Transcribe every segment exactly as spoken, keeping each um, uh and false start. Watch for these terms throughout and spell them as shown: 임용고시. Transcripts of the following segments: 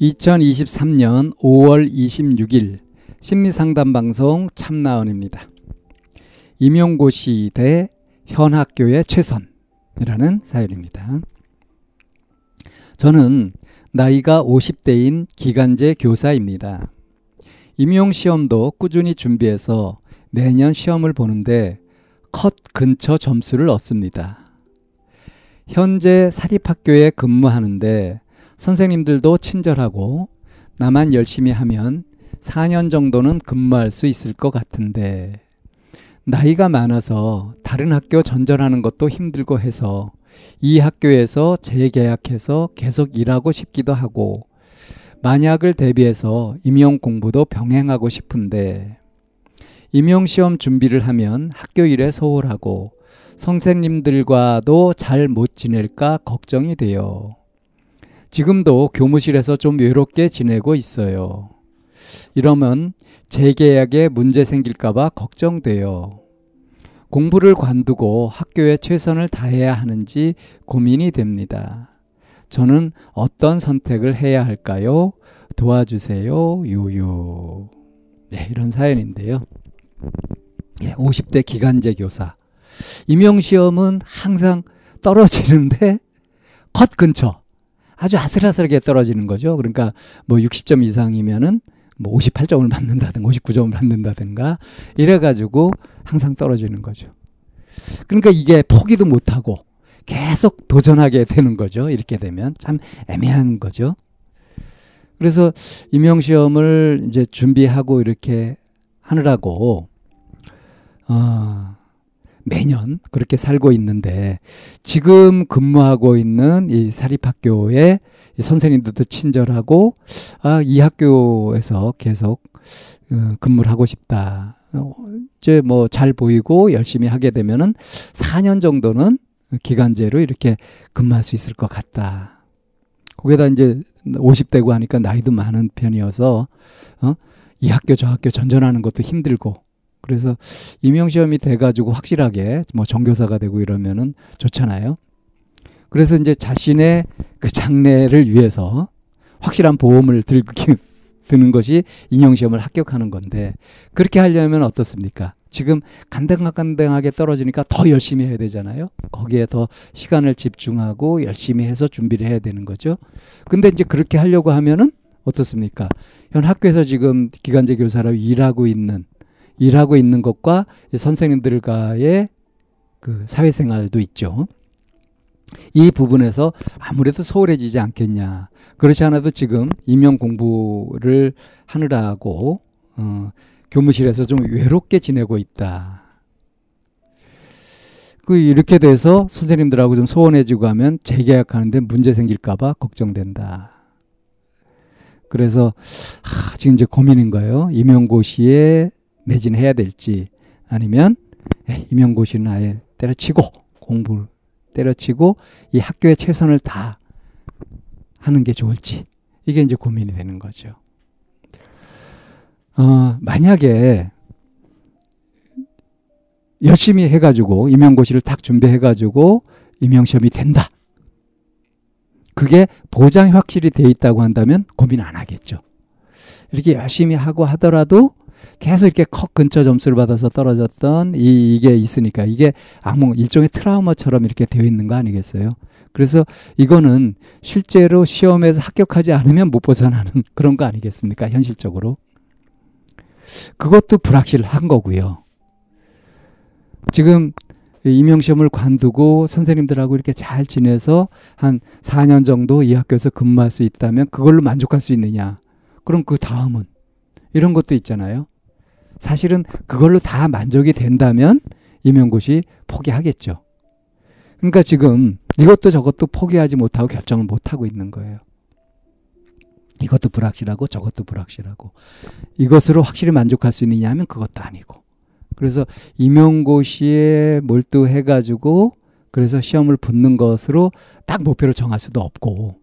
이천이십삼년 오월 이십육일 심리상담방송 참나원입니다. 임용고시 대 현학교의 최선이라는 사연입니다. 저는 나이가 오십대인 기간제 교사입니다. 임용시험도 꾸준히 준비해서 매년 시험을 보는데 컷 근처 점수를 얻습니다. 현재 사립학교에 근무하는데 선생님들도 친절하고 나만 열심히 하면 사년 정도는 근무할 수 있을 것 같은데 나이가 많아서 다른 학교 전전하는 것도 힘들고 해서 이 학교에서 재계약해서 계속 일하고 싶기도 하고 만약을 대비해서 임용 공부도 병행하고 싶은데 임용시험 준비를 하면 학교 일에 소홀하고 선생님들과도 잘 못 지낼까 걱정이 돼요. 지금도 교무실에서 좀 외롭게 지내고 있어요. 이러면 재계약에 문제 생길까봐 걱정돼요. 공부를 관두고 학교에 최선을 다해야 하는지 고민이 됩니다. 저는 어떤 선택을 해야 할까요? 도와주세요. 유유. 네, 이런 사연인데요. 오십대 기간제 교사. 임용시험은 항상 떨어지는데 컷 근처. 아주 아슬아슬하게 떨어지는 거죠. 그러니까 뭐 육십점 이상이면은 뭐 오십팔점을 받는다든가 오십구점을 받는다든가 이래가지고 항상 떨어지는 거죠. 그러니까 이게 포기도 못하고 계속 도전하게 되는 거죠. 이렇게 되면 참 애매한 거죠. 그래서 임용시험을 이제 준비하고 이렇게 하느라고 어, 매년 그렇게 살고 있는데 지금 근무하고 있는 이 사립학교의 선생님들도 친절하고 아, 이 학교에서 계속 어, 근무를 하고 싶다. 어, 이제 뭐 잘 보이고 열심히 하게 되면은 사년 정도는 기간제로 이렇게 근무할 수 있을 것 같다. 거기다 이제 오십대고 하니까 나이도 많은 편이어서 어? 이 학교 저 학교 전전하는 것도 힘들고 그래서 임용시험이 돼가지고 확실하게 뭐 정교사가 되고 이러면은 좋잖아요. 그래서 이제 자신의 그 장래를 위해서 확실한 보험을 들, 드는 것이 임용시험을 합격하는 건데 그렇게 하려면 어떻습니까? 지금 간당간당하게 떨어지니까 더 열심히 해야 되잖아요. 거기에 더 시간을 집중하고 열심히 해서 준비를 해야 되는 거죠. 근데 이제 그렇게 하려고 하면은 어떻습니까? 현 학교에서 지금 기간제 교사로 일하고 있는 일하고 있는 것과 선생님들과의 그 사회생활도 있죠. 이 부분에서 아무래도 소홀해지지 않겠냐. 그렇지 않아도 지금 임용 공부를 하느라고 어, 교무실에서 좀 외롭게 지내고 있다. 그 이렇게 돼서 선생님들하고 좀 소원해지고 하면 재계약하는데 문제 생길까봐 걱정된다. 그래서 하, 지금 이제 고민인 거예요. 임용고시에 매진해야 될지 아니면 에이, 임용고시는 아예 때려치고 공부를 때려치고 이 학교에 최선을 다 하는 게 좋을지 이게 이제 고민이 되는 거죠. 어, 만약에 열심히 해가지고 임용고시를 딱 준비해가지고 임용시험이 된다. 그게 보장이 확실히 돼 있다고 한다면 고민 안 하겠죠. 이렇게 열심히 하고 하더라도 계속 이렇게 컷 근처 점수를 받아서 떨어졌던 이, 이게 있으니까 이게 악몽 일종의 트라우마처럼 이렇게 되어 있는 거 아니겠어요? 그래서 이거는 실제로 시험에서 합격하지 않으면 못 벗어나는 그런 거 아니겠습니까? 현실적으로. 그것도 불확실한 거고요. 지금 임용시험을 관두고 선생님들하고 이렇게 잘 지내서 한 사년 정도 이 학교에서 근무할 수 있다면 그걸로 만족할 수 있느냐. 그럼 그 다음은 이런 것도 있잖아요. 사실은 그걸로 다 만족이 된다면 임용고시 포기하겠죠. 그러니까 지금 이것도 저것도 포기하지 못하고 결정을 못하고 있는 거예요. 이것도 불확실하고 저것도 불확실하고 이것으로 확실히 만족할 수 있느냐 하면 그것도 아니고, 그래서 임용고시에 몰두해가지고 그래서 시험을 붙는 것으로 딱 목표를 정할 수도 없고,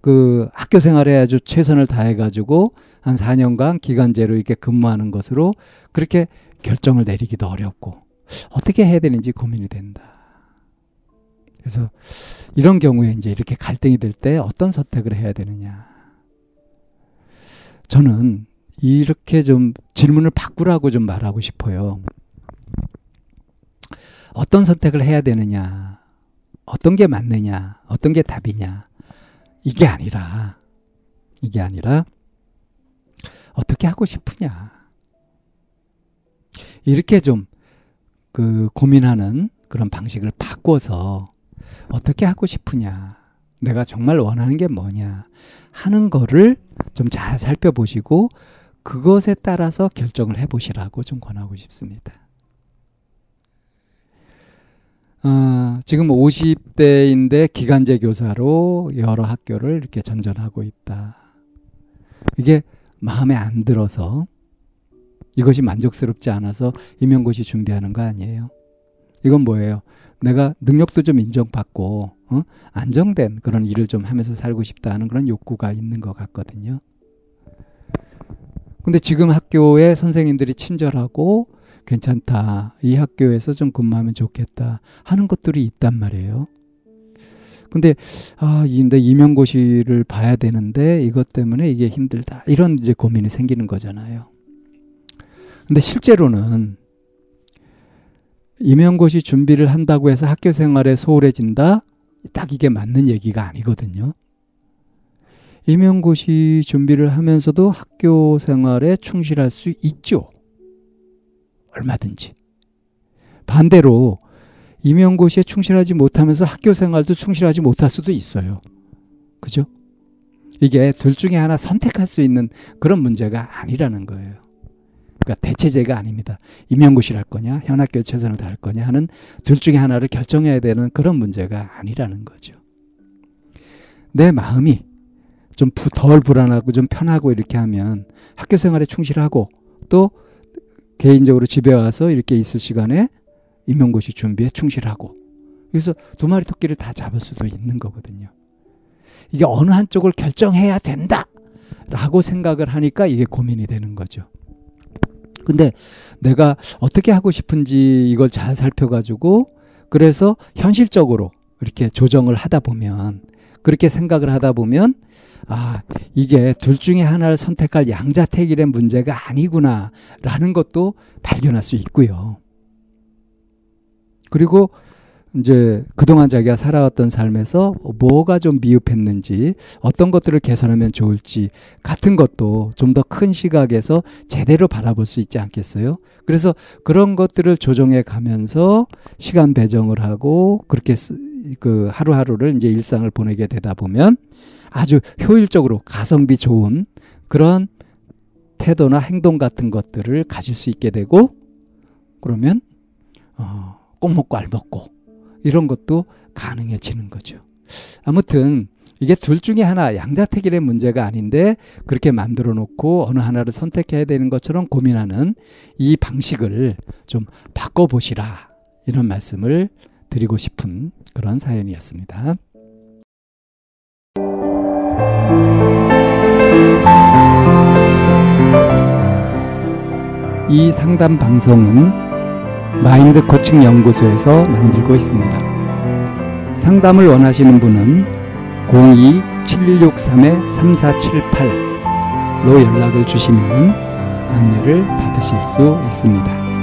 그 학교 생활에 아주 최선을 다해가지고 한 사 년간 기간제로 이렇게 근무하는 것으로 그렇게 결정을 내리기도 어렵고, 어떻게 해야 되는지 고민이 된다. 그래서 이런 경우에 이제 이렇게 갈등이 될 때 어떤 선택을 해야 되느냐. 저는 이렇게 좀 질문을 바꾸라고 좀 말하고 싶어요. 어떤 선택을 해야 되느냐, 어떤 게 맞느냐, 어떤 게 답이냐, 이게 아니라, 이게 아니라 어떻게 하고 싶으냐, 이렇게 좀 그 고민하는 그런 방식을 바꿔서 어떻게 하고 싶으냐, 내가 정말 원하는 게 뭐냐 하는 거를 좀 잘 살펴보시고 그것에 따라서 결정을 해보시라고 좀 권하고 싶습니다. 어, 지금 오십 대인데 기간제 교사로 여러 학교를 이렇게 전전하고 있다. 이게 마음에 안 들어서, 이것이 만족스럽지 않아서 임용고시 준비하는 거 아니에요. 이건 뭐예요? 내가 능력도 좀 인정받고 어? 안정된 그런 일을 좀 하면서 살고 싶다 하는 그런 욕구가 있는 것 같거든요. 근데 지금 학교에 선생님들이 친절하고 괜찮다, 이 학교에서 좀 근무하면 좋겠다 하는 것들이 있단 말이에요. 근데 아, 근데 임용고시를 봐야 되는데 이것 때문에 이게 힘들다, 이런 이제 고민이 생기는 거잖아요. 근데 실제로는 임용고시 준비를 한다고 해서 학교 생활에 소홀해진다, 딱 이게 맞는 얘기가 아니거든요. 임용고시 준비를 하면서도 학교 생활에 충실할 수 있죠, 얼마든지. 반대로 임용고시에 충실하지 못하면서 학교 생활도 충실하지 못할 수도 있어요. 그죠? 이게 둘 중에 하나 선택할 수 있는 그런 문제가 아니라는 거예요. 그러니까 대체제가 아닙니다. 임용고시를 할 거냐, 현 학교에 최선을 다할 거냐 하는 둘 중에 하나를 결정해야 되는 그런 문제가 아니라는 거죠. 내 마음이 좀 덜 불안하고 좀 편하고 이렇게 하면 학교 생활에 충실하고 또 개인적으로 집에 와서 이렇게 있을 시간에 임용고시 준비에 충실하고, 그래서 두 마리 토끼를 다 잡을 수도 있는 거거든요. 이게 어느 한쪽을 결정해야 된다라고 생각을 하니까 이게 고민이 되는 거죠. 근데 내가 어떻게 하고 싶은지 이걸 잘 살펴가지고 그래서 현실적으로 이렇게 조정을 하다 보면, 그렇게 생각을 하다 보면 아, 이게 둘 중에 하나를 선택할 양자택일의 문제가 아니구나 라는 것도 발견할 수 있고요. 그리고 이제 그동안 자기가 살아왔던 삶에서 뭐가 좀 미흡했는지, 어떤 것들을 개선하면 좋을지 같은 것도 좀 더 큰 시각에서 제대로 바라볼 수 있지 않겠어요? 그래서 그런 것들을 조정해 가면서 시간 배정을 하고 그렇게 그 하루하루를 이제 일상을 보내게 되다 보면 아주 효율적으로 가성비 좋은 그런 태도나 행동 같은 것들을 가질 수 있게 되고, 그러면 어, 꼭 먹고 알 먹고 이런 것도 가능해지는 거죠. 아무튼 이게 둘 중에 하나 양자택일의 문제가 아닌데 그렇게 만들어 놓고 어느 하나를 선택해야 되는 것처럼 고민하는 이 방식을 좀 바꿔보시라, 이런 말씀을 드리고 싶은 그런 사연이었습니다. 이 상담 방송은 마인드 코칭 연구소에서 만들고 있습니다. 상담을 원하시는 분은 공이 칠일육삼 삼사칠팔로 연락을 주시면 안내를 받으실 수 있습니다.